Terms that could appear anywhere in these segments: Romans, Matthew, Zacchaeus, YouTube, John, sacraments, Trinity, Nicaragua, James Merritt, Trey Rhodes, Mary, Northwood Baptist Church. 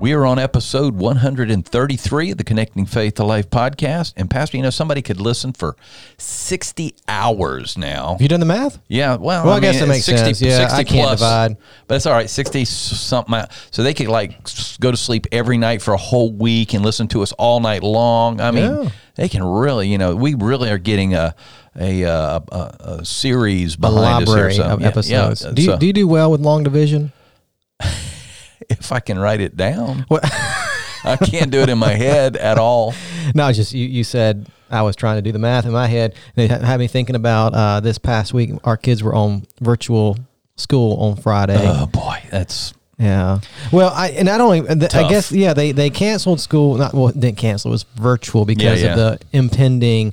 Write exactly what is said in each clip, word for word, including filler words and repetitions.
We are on episode one hundred thirty-three of the Connecting Faith to Life podcast. And Pastor, you know, somebody could listen for sixty hours now. Have you done the math? Yeah. Well, well I, I mean, guess that makes sixty, sense. Yeah, sixty I can't plus, divide. But it's all right, sixty-something. So they could, like, go to sleep every night for a whole week and listen to us all night long. I mean, yeah. They can really, you know, we really are getting a a, a, a series behind a library us here, so. Of episodes. Yeah, yeah. Do, you, so. do you do well with long division? If I can write it down, well, I can't do it in my head at all. No, just you, you said I was trying to do the math in my head. And it had me thinking about uh, this past week. Our kids were on virtual school on Friday. Oh, boy. That's... Yeah. Well, I and I don't even, I guess, yeah, they, they canceled school. Not Well, it didn't cancel. It was virtual because yeah, yeah. of the impending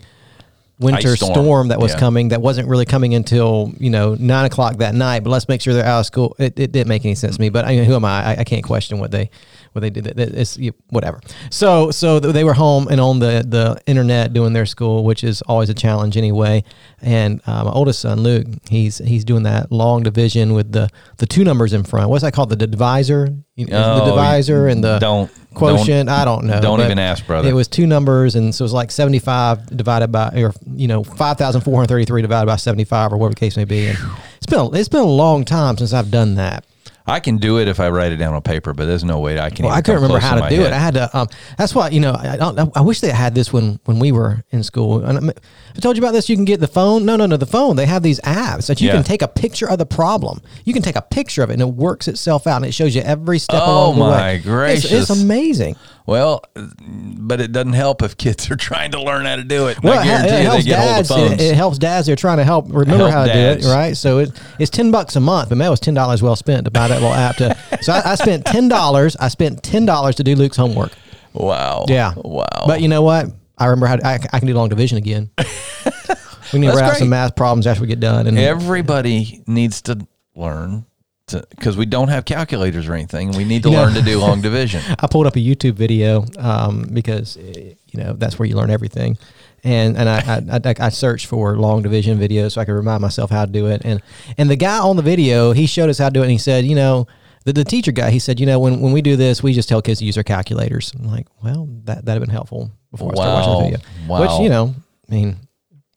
winter storm. storm that was yeah. coming that wasn't really coming until, you know, nine o'clock that night, but let's make sure they're out of school. It, it didn't make any sense to me, but I mean, who am I? I, I can't question what they, what they did. It's whatever. So, so they were home and on the, the internet doing their school, which is always a challenge anyway. And uh, my oldest son, Luke, he's, he's doing that long division with the, the two numbers in front. What's that called? The divisor, you know, oh, the divisor and the don't, quotient. Don't, I don't know. Don't even ask, brother. It was two numbers. And so it was like seventy-five divided by, or, you know, five thousand four hundred thirty-three divided by seventy-five or whatever the case may be. And it's been, a, it's been a long time since I've done that. I can do it if I write it down on paper, but there's no way I can. Well, even I couldn't remember how to, to do head. it. I had to. Um, that's why you know. I, I, I wish they had this when, when we were in school. And I, I told you about this. You can get the phone. No, no, no. The phone. They have these apps that you yeah. can take a picture of the problem. You can take a picture of it, and it works itself out, and it shows you every step oh, along the way. Oh my gracious! It's, it's amazing. Well, but it doesn't help if kids are trying to learn how to do it. Well, I guarantee it, it helps you they get dads. Hold of phones. It, it helps dads. They're trying to help remember help how to dads. do it, right? So it, it's ten bucks a month, but man, it was ten dollars well spent to buy that. App to, so I, I spent ten dollars. I spent ten dollars to do Luke's homework. Wow. Yeah. Wow. But you know what? I remember how to, I, I can do long division again. We need to wrap some math problems after we get done. And everybody needs to learn because we don't have calculators or anything. We need to you know, learn to do long division. I pulled up a YouTube video um, because you know that's where you learn everything. And and I, I I searched for long division videos so I could remind myself how to do it. And and the guy on the video, he showed us how to do it. And he said, you know, the, the teacher guy, he said, you know, when, when we do this, we just tell kids to use their calculators. I'm like, well, that that had been helpful before I started wow. watching the video. Wow. Which, you know, I mean,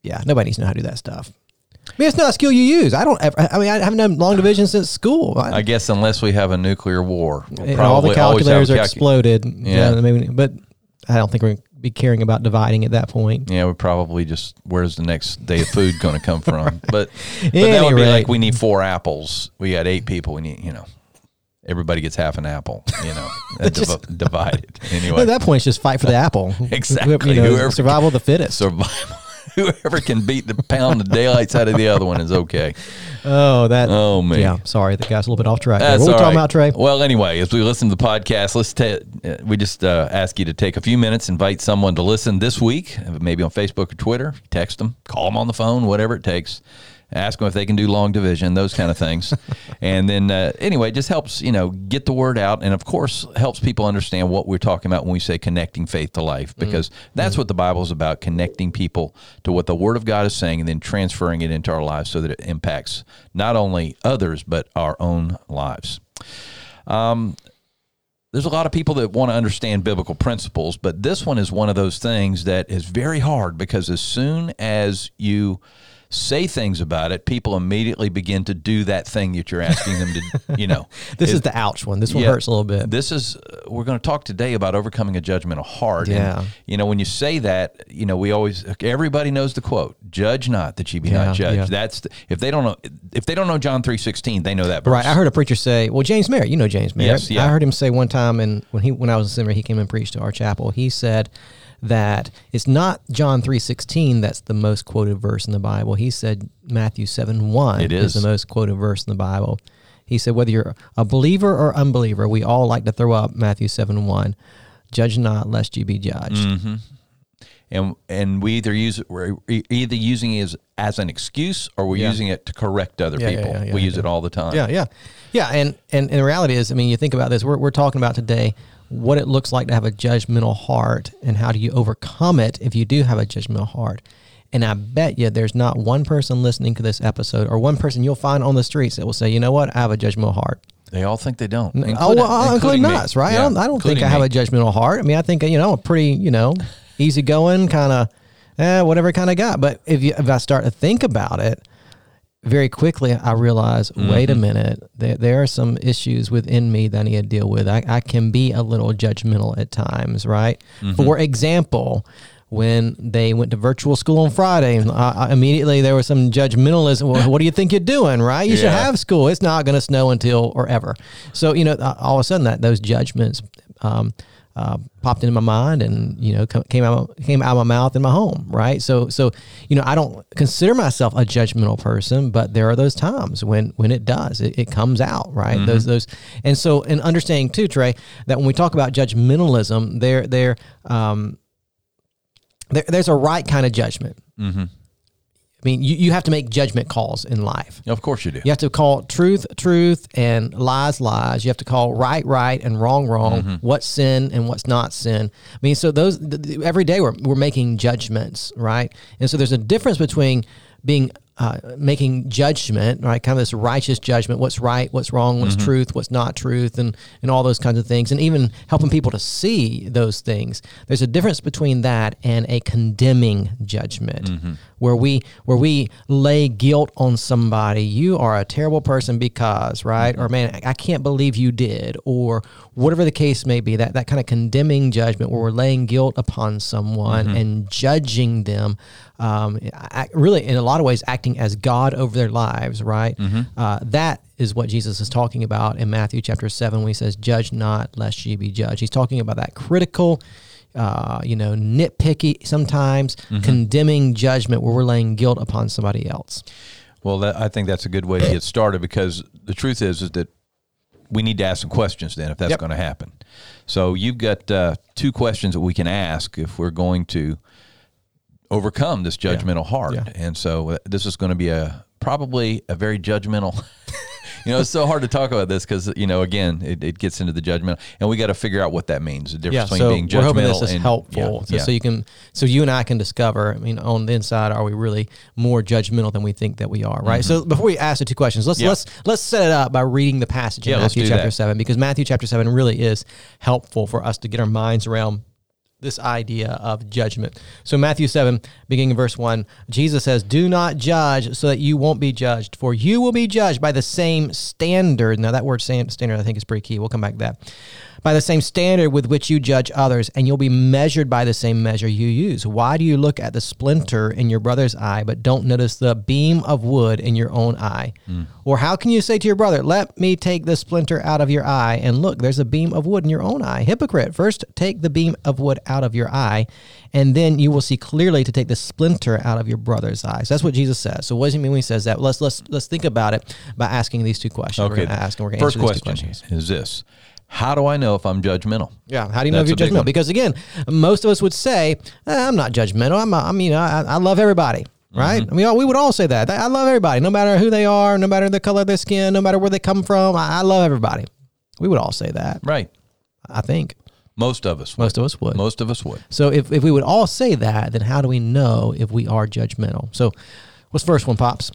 yeah, nobody needs to know how to do that stuff. I mean, it's not a skill you use. I don't ever, I mean, I haven't done long division since school. I, I guess unless we have a nuclear war. We'll all the calculators calcu- are exploded. Yeah. You know, maybe, but I don't think we're going to be caring about dividing at that point. Yeah, we're probably just, where's the next day of food going to come from? Right. But, but that would be rate. like, we need four apples. We got eight people. We need, you know, everybody gets half an apple, you know, div- divided. Anyway. At that point, it's just fight for the apple. Exactly. You know, whoever, survival of the fittest. Survival. Whoever can beat the pound the daylights out of the other one is okay. Oh, that. Oh, man. Yeah, sorry. The guy's a little bit off track. That's what are we right. talking about, Trey? Well, anyway, as we listen to the podcast, let's ta- we just uh, ask you to take a few minutes, invite someone to listen this week, maybe on Facebook or Twitter. Text them, call them on the phone, whatever it takes. Ask them if they can do long division, those kind of things. And then, uh, anyway, it just helps, you know, get the word out. And, of course, helps people understand what we're talking about when we say connecting faith to life, because mm-hmm. that's what the Bible is about, connecting people to what the Word of God is saying and then transferring it into our lives so that it impacts not only others but our own lives. Um, there's a lot of people that want to understand biblical principles, but this one is one of those things that is very hard because as soon as you – say things about it, people immediately begin to do that thing that you're asking them to, you know. This it, is the ouch one. This one yeah, hurts a little bit. This is, uh, we're going to talk today about overcoming a judgmental heart. Yeah. And, you know, when you say that, you know, we always, everybody knows the quote, judge not that ye be yeah, not judged. Yeah. That's, the, if they don't know, if they don't know John three sixteen, they know that verse. Right. I heard a preacher say, well, James Merritt, you know James Merritt. Yes, yeah. I heard him say one time, and when he, when I was in seminary, he came and preached to our chapel. He said, that it's not John three sixteen that's the most quoted verse in the Bible. He said Matthew seven one it is. is the most quoted verse in the Bible. He said whether you're a believer or unbeliever, we all like to throw up Matthew seven one, judge not lest you be judged. Mm-hmm. and and we either use it, we're either using it as, as an excuse, or we're yeah. using it to correct other yeah, people. Yeah, yeah, yeah, we yeah, use yeah. it all the time. Yeah, yeah, yeah. And, and and the reality is, I mean, you think about this. We're we're talking about today what it looks like to have a judgmental heart, and how do you overcome it if you do have a judgmental heart. And I bet you there's not one person listening to this episode, or one person you'll find on the streets that will say, you know what, I have a judgmental heart. They all think they don't. Including, oh, well, including, including us, right? Yeah, I don't, I don't think I have me. a judgmental heart. I mean, I think, you know, I'm pretty, you know, easygoing, kind of, eh, whatever kind of guy. But if you, if I start to think about it, very quickly I realize, mm-hmm. wait a minute, there, there are some issues within me that I need to deal with. I, I can be a little judgmental at times, right? Mm-hmm. For example, when they went to virtual school on Friday, I, I immediately there was some judgmentalism. Well, what do you think you're doing, right? You yeah. should have school. It's not going to snow until or ever. So, you know, all of a sudden that those judgments um, uh, popped into my mind, and, you know, came out came out of my mouth in my home, right? So, so you know, I don't consider myself a judgmental person, but there are those times when when it does, it, it comes out, right? Mm-hmm. Those those, and so, and understanding too, Trey, that when we talk about judgmentalism, there there. Um, There, there's a right kind of judgment. Mm-hmm. I mean, you, you have to make judgment calls in life. Of course you do. You have to call truth, truth, and lies, lies. You have to call right, right, and wrong, wrong. Mm-hmm. What's sin and what's not sin. I mean, so those th- every day we're we're making judgments, right? And so there's a difference between being uh, making judgment, right, kind of this righteous judgment, what's right, what's wrong, what's mm-hmm. truth, what's not truth, and, and all those kinds of things, and even helping people to see those things. There's a difference between that and a condemning judgment, mm-hmm. where we where we lay guilt on somebody. You are a terrible person because, right, mm-hmm. or man, I can't believe you did, or whatever the case may be, that, that kind of condemning judgment where we're laying guilt upon someone mm-hmm. and judging them, um, I, really in a lot of ways acting as God over their lives, right? Mm-hmm. Uh, that is what Jesus is talking about in Matthew chapter seven when he says, judge not lest ye be judged. He's talking about that critical, uh, you know, nitpicky, sometimes mm-hmm. condemning judgment where we're laying guilt upon somebody else. Well, that, I think that's a good way to get started, because the truth is, is that we need to ask some questions then if that's yep. going to happen. So you've got uh, two questions that we can ask if we're going to overcome this judgmental yeah. heart. Yeah. And so uh, this is going to be a, probably a very judgmental, you know, it's so hard to talk about this because, you know, again, it, it gets into the judgmental, and we got to figure out what that means. The difference yeah, between so being judgmental. We're hoping this is and, helpful. Yeah, so, yeah. so you can, so you and I can discover, I mean, on the inside, are we really more judgmental than we think that we are? Right. Mm-hmm. So before we ask the two questions, let's, yeah. let's, let's set it up by reading the passage in yeah, Matthew chapter that. seven, because Matthew chapter seven really is helpful for us to get our minds around this idea of judgment. So Matthew seven, beginning in verse one, Jesus says, do not judge so that you won't be judged, for you will be judged by the same standard. Now that word standard I think is pretty key. We'll come back to that. By the same standard with which you judge others, and you'll be measured by the same measure you use. Why do you look at the splinter in your brother's eye, but don't notice the beam of wood in your own eye? Mm. Or how can you say to your brother, let me take the splinter out of your eye, and look, there's a beam of wood in your own eye? Hypocrite, first take the beam of wood out of your eye, and then you will see clearly to take the splinter out of your brother's eye. So that's what Jesus says. So what does he mean when he says that? Let's let's let's think about it by asking these two questions. Okay. We're going to ask, and we're going to answer these two questions. First question is this. How do I know if I'm judgmental? Yeah, how do you know That's if you're judgmental? Because again, most of us would say, eh, I'm not judgmental. I'm, I mean, I, I love everybody, right? Mm-hmm. I mean, all, we would all say that. I love everybody, no matter who they are, no matter the color of their skin, no matter where they come from. I, I love everybody. We would all say that. Right. I think. Most of us would. Most of us would. Most of us would. So if, if we would all say that, then how do we know if we are judgmental? So what's the first one, Pops?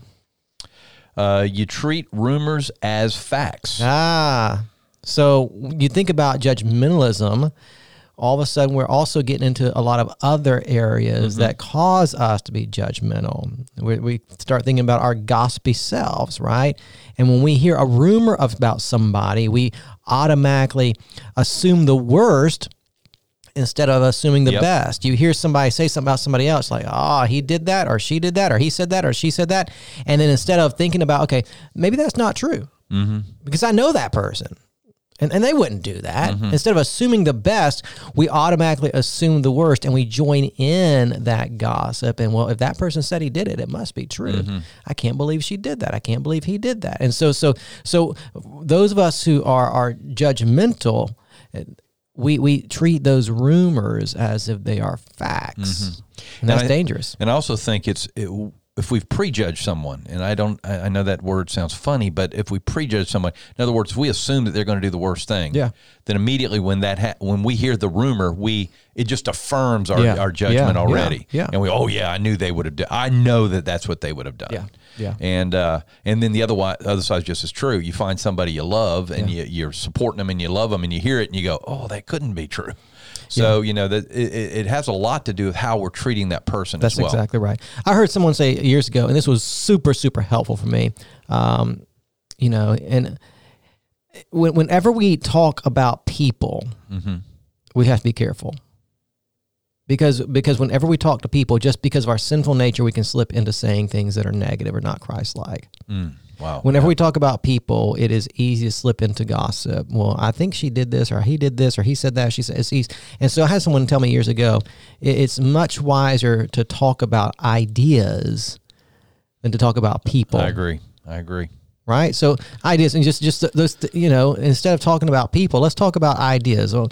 Uh, you treat rumors as facts. Ah, so you think about judgmentalism, all of a sudden we're also getting into a lot of other areas mm-hmm. that cause us to be judgmental. We, we start thinking about our gossipy selves, right? And when we hear a rumor of, about somebody, we automatically assume the worst instead of assuming the yep. best. You hear somebody say something about somebody else, like, oh, he did that, or she did that, or he said that, or she said that. And then instead of thinking about, okay, maybe that's not true mm-hmm. because I know that person. And, and they wouldn't do that. Mm-hmm. Instead of assuming the best, we automatically assume the worst, and we join in that gossip. And, well, if that person said he did it, it must be true. Mm-hmm. I can't believe she did that. I can't believe he did that. And so so so those of us who are, are judgmental, we we treat those rumors as if they are facts. Mm-hmm. And that's and I, dangerous. And I also think it's it, if we've prejudged someone, and I don't, I know that word sounds funny, but if we prejudge someone, in other words, if we assume that they're going to do the worst thing, yeah. then immediately when that ha- when we hear the rumor, we it just affirms our, yeah. our judgment yeah. already. Yeah. Yeah. And we, oh yeah, I knew they would have done. I know that that's what they would have done. Yeah. Yeah. And uh, and then the other one, other side is just as true. You find somebody you love, and yeah. you, you're supporting them, and you love them, and you hear it, and you go, oh, that couldn't be true. So, yeah. you know, that it, it has a lot to do with how we're treating that person That's as well. That's exactly right. I heard someone say years ago, and this was super, super helpful for me, um, you know, and when, whenever we talk about people, mm-hmm. we have to be careful. Because because whenever we talk to people, just because of our sinful nature, we can slip into saying things that are negative or not Christ-like. Mm, wow. Whenever yeah. we talk about people, it is easy to slip into gossip. Well, I think she did this, or he did this, or he said that. She said it's easy. And so I had someone tell me years ago, it's much wiser to talk about ideas than to talk about people. I agree. I agree. Right? So ideas, and just, just those, you know, instead of talking about people, let's talk about ideas. Well,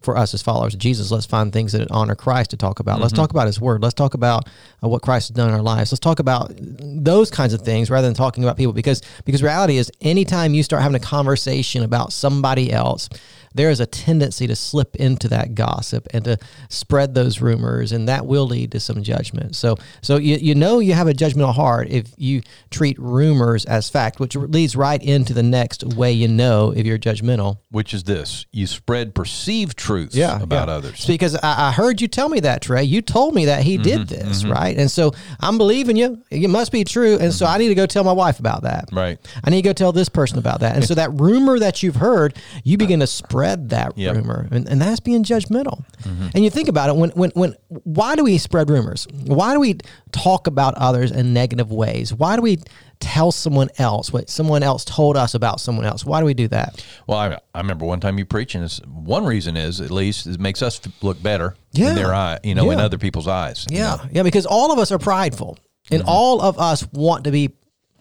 for us as followers of Jesus, let's find things that honor Christ to talk about. Mm-hmm. Let's talk about his word. Let's talk about uh, what Christ has done in our lives. Let's talk about those kinds of things rather than talking about people, because because reality is anytime you start having a conversation about somebody else, there is a tendency to slip into that gossip and to spread those rumors, and that will lead to some judgment. So so you, you know you have a judgmental heart if you treat rumors as fact, which leads right into the next way you know if you're judgmental. Which is this, you spread perceived truths yeah, about yeah. others. Because I, I heard you tell me that, Trey. You told me that he mm-hmm, did this, mm-hmm. right? And so I'm believing you. It must be true. And mm-hmm. so I need to go tell my wife about that. Right. I need to go tell this person about that. And so that rumor that you've heard, you begin to spread that yep. rumor. And, and that's being judgmental. Mm-hmm. And you think about it, when, when, when, why do we spread rumors? Why do we talk about others in negative ways? Why do we tell someone else what someone else told us about someone else? Why do we do that? Well, I, I remember one time you preaching. It's, one reason is, at least, it makes us look better yeah. in their eye, you know, yeah. in other people's eyes. Yeah, you know? yeah, because all of us are prideful, and mm-hmm. all of us want to be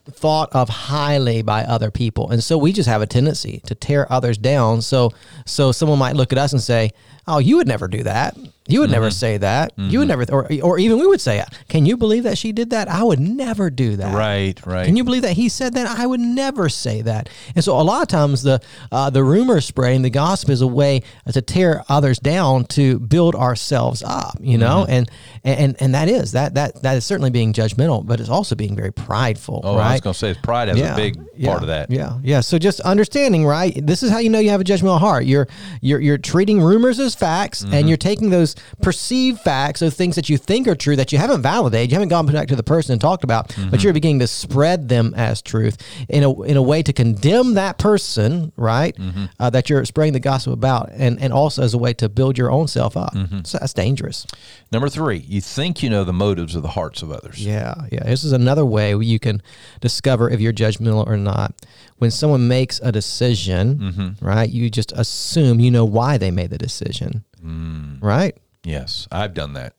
thought of highly by other people, and so we just have a tendency to tear others down. So, so someone might look at us and say, "Oh, you would never do that. You would mm-hmm. never say that. Mm-hmm. You would never," or or even we would say, "Can you believe that she did that? I would never do that." Right, right. "Can you believe that he said that? I would never say that." And so, a lot of times, the uh, the rumor spreading, the gossip, is a way to tear others down to build ourselves up. You know, mm-hmm. and and and that is that that that is certainly being judgmental, but it's also being very prideful. Oh, right? I was going to say, pride has yeah, a big yeah, part of that. Yeah, yeah. So just understanding, right? This is how you know you have a judgmental heart. You're you're you're treating rumors as facts, mm-hmm. and you're taking those perceived facts, those things that you think are true that you haven't validated, you haven't gone back to the person and talked about, mm-hmm. but you're beginning to spread them as truth in a in a way to condemn that person, right? Mm-hmm. Uh, that you're spreading the gospel about, and, and also as a way to build your own self up. Mm-hmm. So that's dangerous. Number three, you think you know the motives of the hearts of others. Yeah, yeah. This is another way you can discover if you're judgmental or not. When someone makes a decision, mm-hmm. right, you just assume you know why they made the decision. Mm. Right? Yes, I've done that.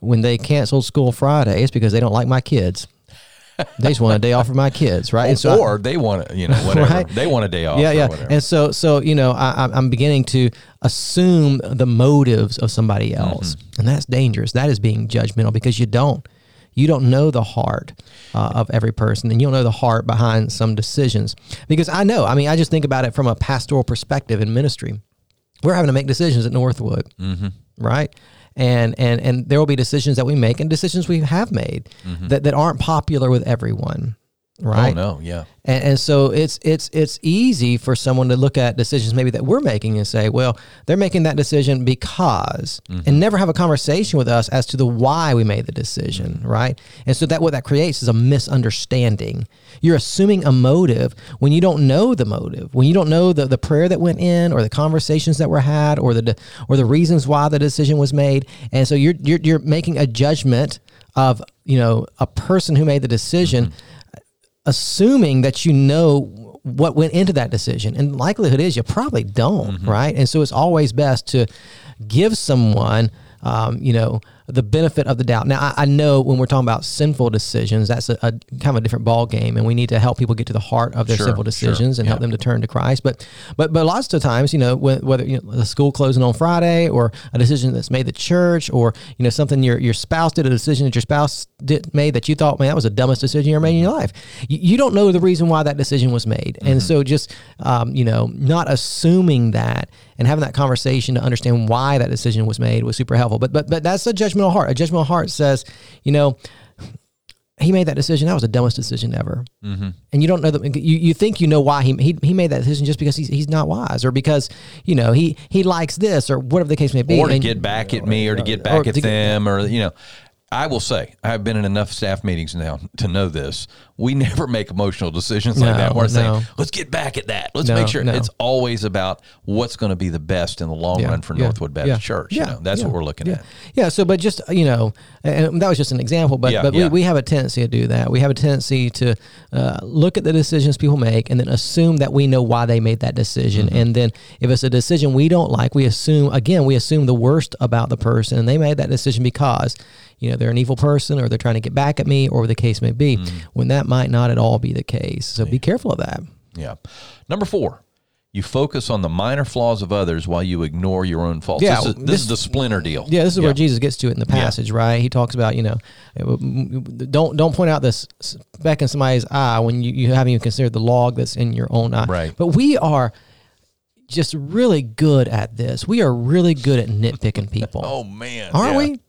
When they canceled school Friday, it's because they don't like my kids. They just want a day off for my kids, right? Or, and so or I, they want, you know, whatever. Right? They want a day off. Yeah, yeah. Whatever. And so, so you know, I, I'm beginning to assume the motives of somebody else, mm-hmm. and that's dangerous. That is being judgmental, because you don't. You don't know the heart uh, of every person, and you don't know the heart behind some decisions. Because I know, I mean, I just think about it from a pastoral perspective in ministry. We're having to make decisions at Northwood, mm-hmm. right? And and and there will be decisions that we make, and decisions we have made mm-hmm. that, that aren't popular with everyone, right? Oh no, yeah. And, and so it's it's it's easy for someone to look at decisions maybe that we're making and say, well, they're making that decision because, mm-hmm. and never have a conversation with us as to the why we made the decision, mm-hmm. right? And so that what that creates is a misunderstanding. You're assuming a motive when you don't know the motive, when you don't know the, the prayer that went in, or the conversations that were had, or the de- or the reasons why the decision was made. And so you're you're, you're making a judgment of, you know, a person who made the decision. Mm-hmm. Assuming that you know what went into that decision. And the likelihood is you probably don't, mm-hmm. right? And so it's always best to give someone, um, you know, the benefit of the doubt. Now, I, I know when we're talking about sinful decisions, that's a, a kind of a different ball game, and we need to help people get to the heart of their sure, sinful decisions sure, and yeah. help them to turn to Christ. But, but, but lots of times, you know, whether you know the school closing on Friday, or a decision that's made the church, or you know something your your spouse did, a decision that your spouse did made that you thought, man, that was the dumbest decision you ever made in your life. You, you don't know the reason why that decision was made, mm-hmm. and so just um, you know, not assuming that and having that conversation to understand why that decision was made was super helpful. But, but, but that's a judgment. judgmental heart. A judgmental heart says, you know, he made that decision. That was the dumbest decision ever. Mm-hmm. And you don't know that you, you think, you know, why he, he, he made that decision just because he's, he's not wise, or because, you know, he, he likes this, or whatever the case may be. Or to and, get back at me, or to get back at them, or, you know, I will say, I've been in enough staff meetings now to know this. We never make emotional decisions like no, that. We're no. saying, let's get back at that. Let's no, make sure no. it's always about what's going to be the best in the long yeah, run for yeah, Northwood Baptist yeah, Church. Yeah, you know, that's yeah, what we're looking yeah. at. Yeah. So, but just, you know, and that was just an example, but, yeah, but yeah. We, we have a tendency to do that. We have a tendency to uh, look at the decisions people make and then assume that we know why they made that decision. Mm-hmm. And then if it's a decision we don't like, we assume, again, we assume the worst about the person, and they made that decision because, you know, they're an evil person, or they're trying to get back at me, or the case may be, mm. when that might not at all be the case. So yeah. be careful of that. Yeah. Number four, you focus on the minor flaws of others while you ignore your own faults. Yeah, this is, this, this is the splinter deal. Yeah, this is yeah. where Jesus gets to it in the passage, yeah. right? He talks about, you know, don't don't point out this speck in somebody's eye when you, you haven't even considered the log that's in your own eye. Right. But we are just really good at this. We are really good at nitpicking people. Oh, man. Aren't yeah. we?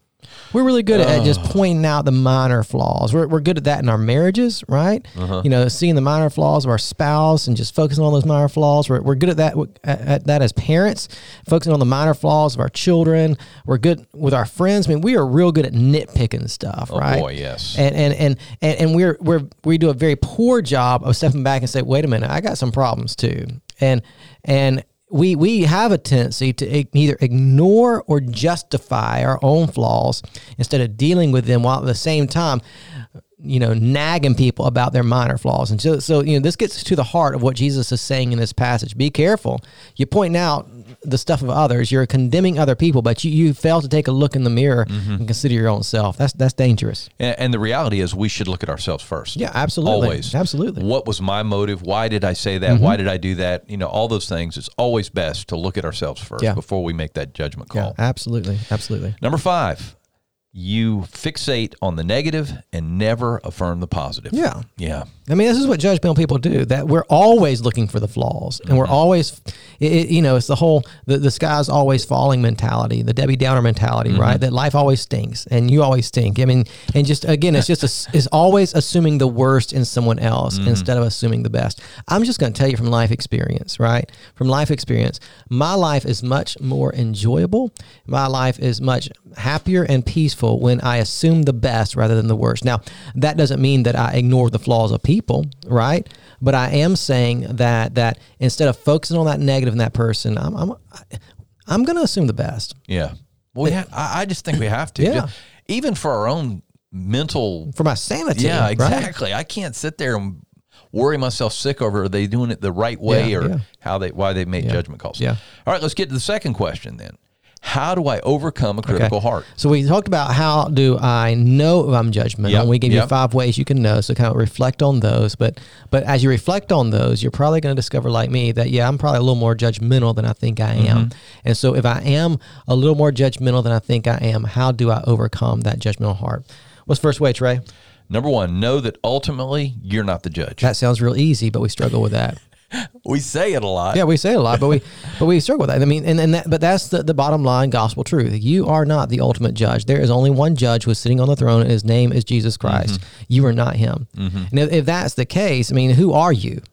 We're really good at just pointing out the minor flaws. We're we're good at that in our marriages, right? Uh-huh. You know, seeing the minor flaws of our spouse and just focusing on those minor flaws. We're we're good at that at, at that as parents, focusing on the minor flaws of our children. We're good with our friends. I mean, we are real good at nitpicking stuff, oh, right? Oh boy, yes. And and and and, and we're we're we do a very poor job of stepping back and say, wait a minute, I got some problems too, and and. We we have a tendency to either ignore or justify our own flaws instead of dealing with them, while at the same time, you know, nagging people about their minor flaws. And so, so, you know, this gets to the heart of what Jesus is saying in this passage. Be careful. You point out the stuff of others. You're condemning other people, but you, you fail to take a look in the mirror mm-hmm. and consider your own self. That's that's dangerous. And, and the reality is we should look at ourselves first. Yeah, absolutely. Always. Absolutely. What was my motive? Why did I say that? Mm-hmm. Why did I do that? You know, all those things. It's always best to look at ourselves first yeah. before we make that judgment call. Yeah, absolutely. Absolutely. Number five. You fixate on the negative and never affirm the positive. Yeah. Yeah. I mean, this is what judgmental people do, that we're always looking for the flaws, and mm-hmm. we're always, it, you know, it's the whole, the, the sky's always falling mentality, the Debbie Downer mentality, mm-hmm. right? That life always stinks and you always stink. I mean, and just, again, it's just, a, it's always assuming the worst in someone else mm-hmm. instead of assuming the best. I'm just going to tell you from life experience, right? From life experience, my life is much more enjoyable. My life is much happier and peaceful when I assume the best rather than the worst. Now, that doesn't mean that I ignore the flaws of people, right? But I am saying that that instead of focusing on that negative in that person, I'm I'm, I'm going to assume the best. Yeah. Well, yeah. I, I just think we have to. Yeah. Just, even for our own mental. For my sanity. Yeah, exactly. Right? I can't sit there and worry myself sick over are they doing it the right way yeah, or yeah. how they why they made yeah. judgment calls. Yeah. All right, let's get to the second question then. How do I overcome a critical okay. heart? So we talked about how do I know if I'm judgmental. Yep. And we gave yep. you five ways you can know. So kind of reflect on those. But but as you reflect on those, you're probably going to discover, like me, that, yeah, I'm probably a little more judgmental than I think I am. Mm-hmm. And so if I am a little more judgmental than I think I am, how do I overcome that judgmental heart? What's the first way, Trey? Number one, know that ultimately you're not the judge. That sounds real easy, but we struggle with that. We say it a lot. Yeah, we say it a lot, but we but we struggle with that. I mean, and, and that, but that's the, the bottom line gospel truth. You are not the ultimate judge. There is only one judge who is sitting on the throne, and his name is Jesus Christ. Mm-hmm. You are not him. Mm-hmm. And if, if that's the case, I mean, who are you?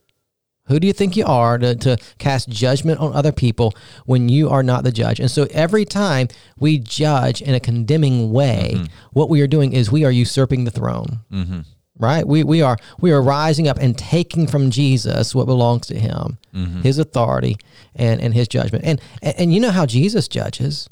Who do you think you are to, to cast judgment on other people when you are not the judge? And so every time we judge in a condemning way, mm-hmm. what we are doing is we are usurping the throne. Mm-hmm. Right? We we are we are rising up and taking from Jesus what belongs to him, mm-hmm. his authority and, and his judgment. And, and and you know how Jesus judges.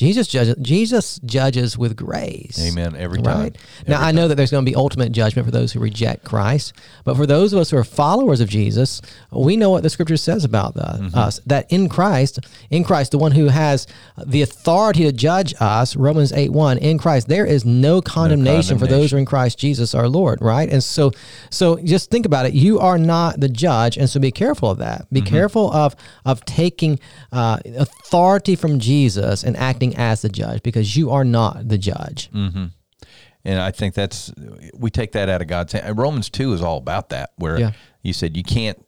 Jesus judges, Jesus judges with grace. Amen. Every time. Right? Every now, time. I know that there's going to be ultimate judgment for those who reject Christ, but for those of us who are followers of Jesus, we know what the Scripture says about the, mm-hmm. us, that in Christ, in Christ, the one who has the authority to judge us, Romans eight one, in Christ, there is no condemnation, no condemnation for those who are in Christ Jesus our Lord, right? And so so just think about it. You are not the judge, and so be careful of that. Be mm-hmm. careful of, of taking uh, authority from Jesus and acting as the judge, because you are not the judge. Mm-hmm. And I think that's, we take that out of God's hand. Romans two is all about that, where yeah. you said you can't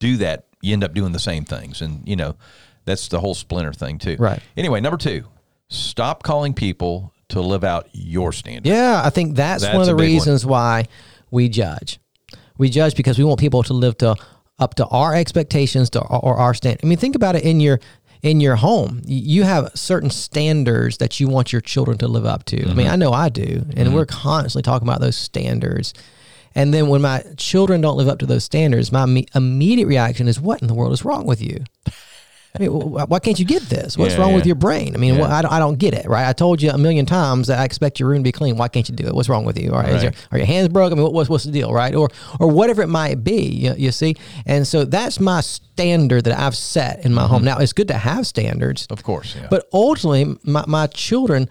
do that. You end up doing the same things. And, you know, that's the whole splinter thing too. Right. Anyway, number two, stop calling people to live out your standard. Yeah, I think that's, that's one of the reasons one. why we judge. We judge because we want people to live to up to our expectations to, or our standard. I mean, think about it in your In your home, you have certain standards that you want your children to live up to. Mm-hmm. I mean, I know I do, and mm-hmm. we're constantly talking about those standards. And then when my children don't live up to those standards, my me- immediate reaction is, what in the world is wrong with you? I mean, why can't you get this? What's yeah, wrong yeah. with your brain? I mean, yeah. well, I, don't, I don't get it, right? I told you a million times that I expect your room to be clean. Why can't you do it? What's wrong with you? All right, right. Is your, are your hands broke? I mean, what's what's the deal, right? Or or whatever it might be, you, you see? And so that's my standard that I've set in my mm-hmm. home. Now, it's good to have standards. Of course, yeah. But ultimately, my, my children,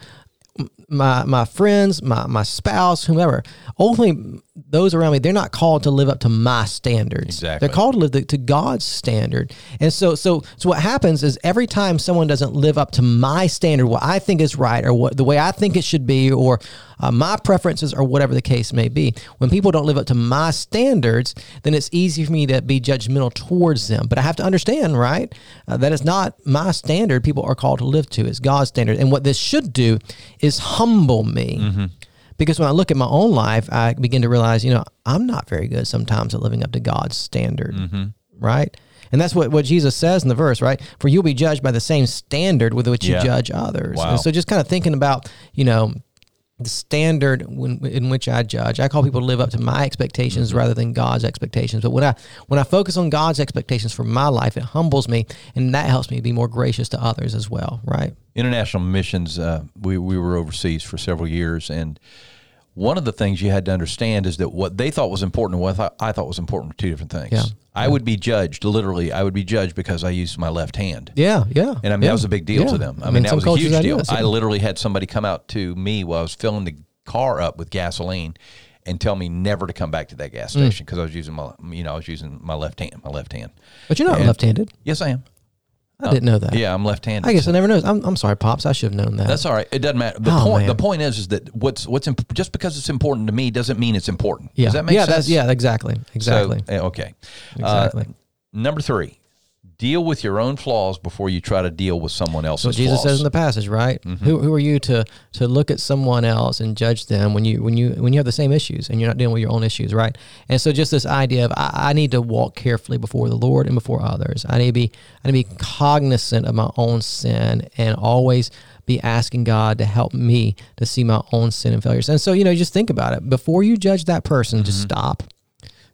my my friends, my, my spouse, whomever, ultimately, those around me, they're not called to live up to my standards. Exactly. They're called to live to, to God's standard. And so, so, so what happens is every time someone doesn't live up to my standard, what I think is right, or what the way I think it should be, or uh, my preferences, or whatever the case may be, when people don't live up to my standards, then it's easy for me to be judgmental towards them. But I have to understand, right, uh, that it's not my standard people are called to live to. It's God's standard. And what this should do is humble me. Mm-hmm. Because when I look at my own life, I begin to realize, you know, I'm not very good sometimes at living up to God's standard, mm-hmm. right? And that's what, what Jesus says in the verse, right? For you'll be judged by the same standard with which yeah. you judge others. Wow. And so just kind of thinking about, you know, the standard when, in which I judge. I call people to live up to my expectations mm-hmm. rather than God's expectations. But when I when I focus on God's expectations for my life, it humbles me, and that helps me be more gracious to others as well, right? International missions, uh, we, we were overseas for several years, and one of the things you had to understand is that what they thought was important and what I thought was important were two different things. Yeah. I would be judged, literally, I would be judged because I used my left hand. Yeah, yeah. And I mean, yeah. that was a big deal yeah. to them. I, I mean, mean, that was a huge deal. Is, yeah. I literally had somebody come out to me while I was filling the car up with gasoline and tell me never to come back to that gas station because mm. I was using my, you know, I was using my left hand, my left hand. But you're not and, left-handed. Yes, I am. I um, didn't know that. Yeah, I'm left-handed. I guess so. I never know. I'm, I'm sorry, Pops. I should have known that. That's all right. It doesn't matter. The oh, point. Man. The point is, is that what's what's imp- just because it's important to me doesn't mean it's important. Yeah. Does that make yeah, sense? That's, yeah. Exactly. Exactly. So, okay. Exactly. Uh, number three, deal with your own flaws before you try to deal with someone else's. What Jesus flaws. says in the passage, right? Mm-hmm. Who who are you to to look at someone else and judge them when you when you when you have the same issues and you're not dealing with your own issues, right? And so just this idea of I, I need to walk carefully before the Lord and before others. I need to be I need to be cognizant of my own sin and always be asking God to help me to see my own sin and failures. And so, you know, just think about it. Before you judge that person, mm-hmm. just stop.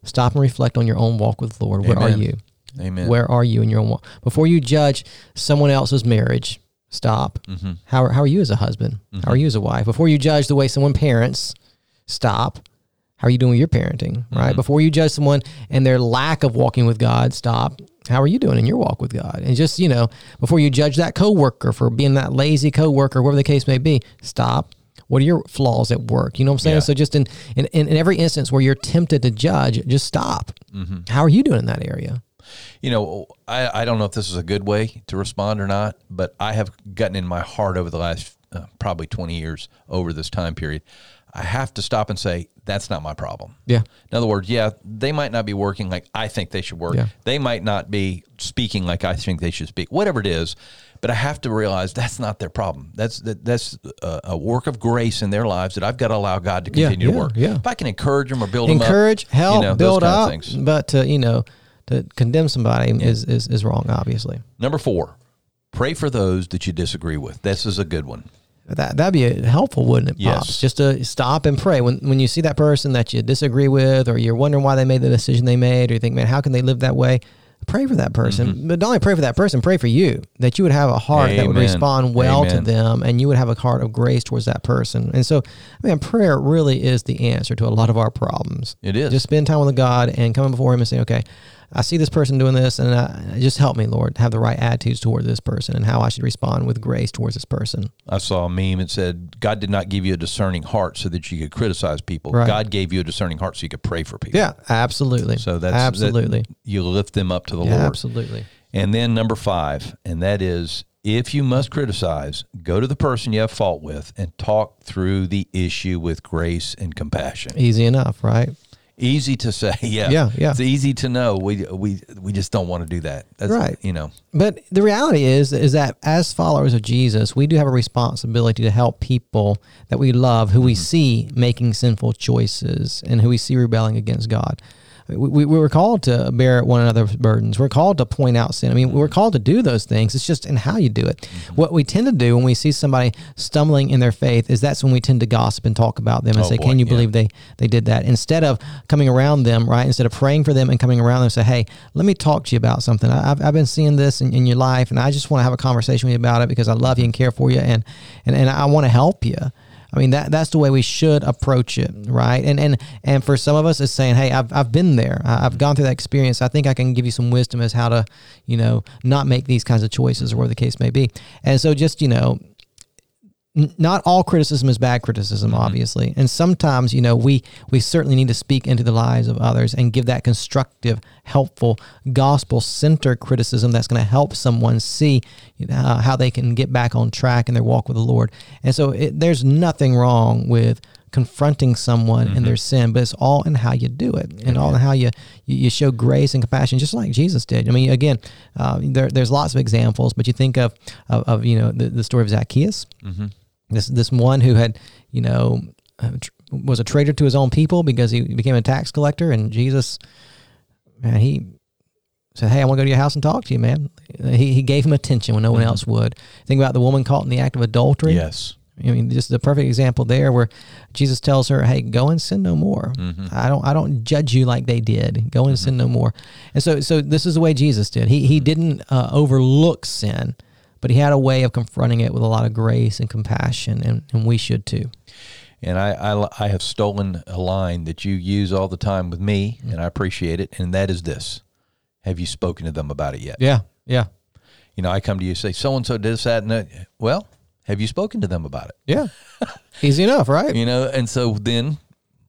Stop and reflect on your own walk with the Lord. Where Amen. Are you? Amen. Where are you in your own walk? Before you judge someone else's marriage, stop. Mm-hmm. How are, how are you as a husband? Mm-hmm. How are you as a wife? Before you judge the way someone parents, stop. How are you doing with your parenting, right? Mm-hmm. Before you judge someone and their lack of walking with God, stop. How are you doing in your walk with God? And just, you know, before you judge that coworker for being that lazy coworker, whatever the case may be, stop. What are your flaws at work? You know what I'm saying? Yeah. So just in, in, in every instance where you're tempted to judge, just stop. Mm-hmm. How are you doing in that area? You know, I, I don't know if this is a good way to respond or not, but I have gotten in my heart over the last uh, probably twenty years over this time period. I have to stop and say, that's not my problem. Yeah. In other words, yeah, they might not be working like I think they should work. Yeah. They might not be speaking like I think they should speak, whatever it is. But I have to realize that's not their problem. That's that, that's a, a work of grace in their lives that I've got to allow God to continue yeah, yeah, to work. Yeah. If I can encourage them or build encourage, them up. Encourage, help, you know, build those kind up, of things. But, uh, you know, to condemn somebody yeah. is, is, is wrong, obviously. Number four, pray for those that you disagree with. This is a good one. That, that'd be helpful, wouldn't it, Pops? Yes. Just to stop and pray. When when you see that person that you disagree with or you're wondering why they made the decision they made or you think, man, how can they live that way? pray for that person, mm-hmm. but not only pray for that person, pray for you, that you would have a heart Amen. That would respond well Amen. To them, and you would have a heart of grace towards that person. And so, I mean, prayer really is the answer to a lot of our problems. It is. Just spend time with God and coming before him and saying, okay, I see this person doing this, and I, just help me, Lord, have the right attitudes toward this person and how I should respond with grace towards this person. I saw a meme that said, God did not give you a discerning heart so that you could criticize people. Right. God gave you a discerning heart so you could pray for people. Yeah, absolutely. So that's absolutely that you lift them up to the yeah, Lord. Absolutely. And then number five, and that is, if you must criticize, go to the person you have fault with and talk through the issue with grace and compassion. Easy enough, right? Easy to say, yeah. yeah, yeah. It's easy to know. We we we just don't want to do that, that's, right? You know. But the reality is, is that as followers of Jesus, we do have a responsibility to help people that we love, who mm-hmm. we see making sinful choices and who we see rebelling against God. We, we were called to bear one another's burdens. We're called to point out sin. I mean, we're called to do those things. It's just in how you do it. Mm-hmm. What we tend to do when we see somebody stumbling in their faith is that's when we tend to gossip and talk about them and oh, say, boy, can you yeah. believe they, they did that? Instead of coming around them, right? Instead of praying for them and coming around them and say, hey, let me talk to you about something. I've, I've been seeing this in, in your life, and I just want to have a conversation with you about it because I love you and care for you, and, and, and I want to help you. I mean, that that's the way we should approach it, right? And and and for some of us, it's saying, hey, I've I've been there. I've gone through that experience. I think I can give you some wisdom as how to, you know, not make these kinds of choices or whatever the case may be. And so just, you know, not all criticism is bad criticism, mm-hmm. obviously. And sometimes, you know, we, we certainly need to speak into the lives of others and give that constructive, helpful, gospel-centered criticism that's going to help someone see you know, uh, how they can get back on track in their walk with the Lord. And so it, there's nothing wrong with confronting someone mm-hmm. in their sin, but it's all in how you do it, and Amen. All in how you you show grace and compassion, just like Jesus did. I mean, again, uh, there, there's lots of examples, but you think of, of, of you know, the, the story of Zacchaeus. Mm-hmm. This this one who had, you know, was a traitor to his own people because he became a tax collector, and Jesus, man, he said, hey, I want to go to your house and talk to you, man. He he gave him attention when no one else would. Think about the woman caught in the act of adultery. Yes. I mean, just the perfect example there where Jesus tells her, hey, go and sin no more. Mm-hmm. I don't I don't judge you like they did. Go and mm-hmm. sin no more. And so so this is the way Jesus did. He, he didn't uh, overlook sin, but he had a way of confronting it with a lot of grace and compassion, and, and we should too. And I, I, I have stolen a line that you use all the time with me, mm-hmm. and I appreciate it, and that is this. Have you spoken to them about it yet? Yeah, yeah. You know, I come to you and say, so-and-so did this, that, and that. Well, have you spoken to them about it? Yeah. Easy enough, right? You know, and so then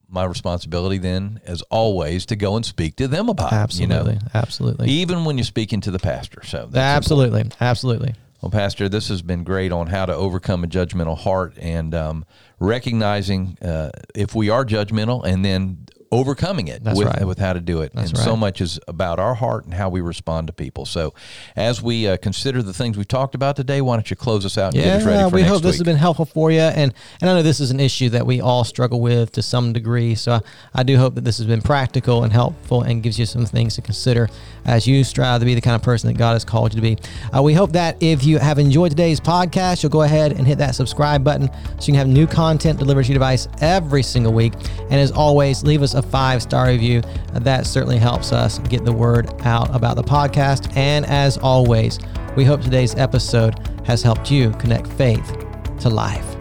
my responsibility then, as always, to go and speak to them about absolutely, it. Absolutely, you know? absolutely. Even when you're speaking to the pastor. So that's Absolutely, important. absolutely. Well, Pastor, this has been great on how to overcome a judgmental heart and um, recognizing uh, if we are judgmental and then overcoming it with, right. with how to do it. That's and right. so much is about our heart and how we respond to people. So as we uh, consider the things we've talked about today, why don't you close us out and yeah, get us ready for we next hope this week. Has been helpful for you. And, and I know this is an issue that we all struggle with to some degree. So I, I do hope that this has been practical and helpful and gives you some things to consider as you strive to be the kind of person that God has called you to be. Uh, we hope that if you have enjoyed today's podcast, you'll go ahead and hit that subscribe button so you can have new content delivered to your device every single week. And as always, leave us a five-star review. That certainly helps us get the word out about the podcast. And as always, we hope today's episode has helped you connect faith to life.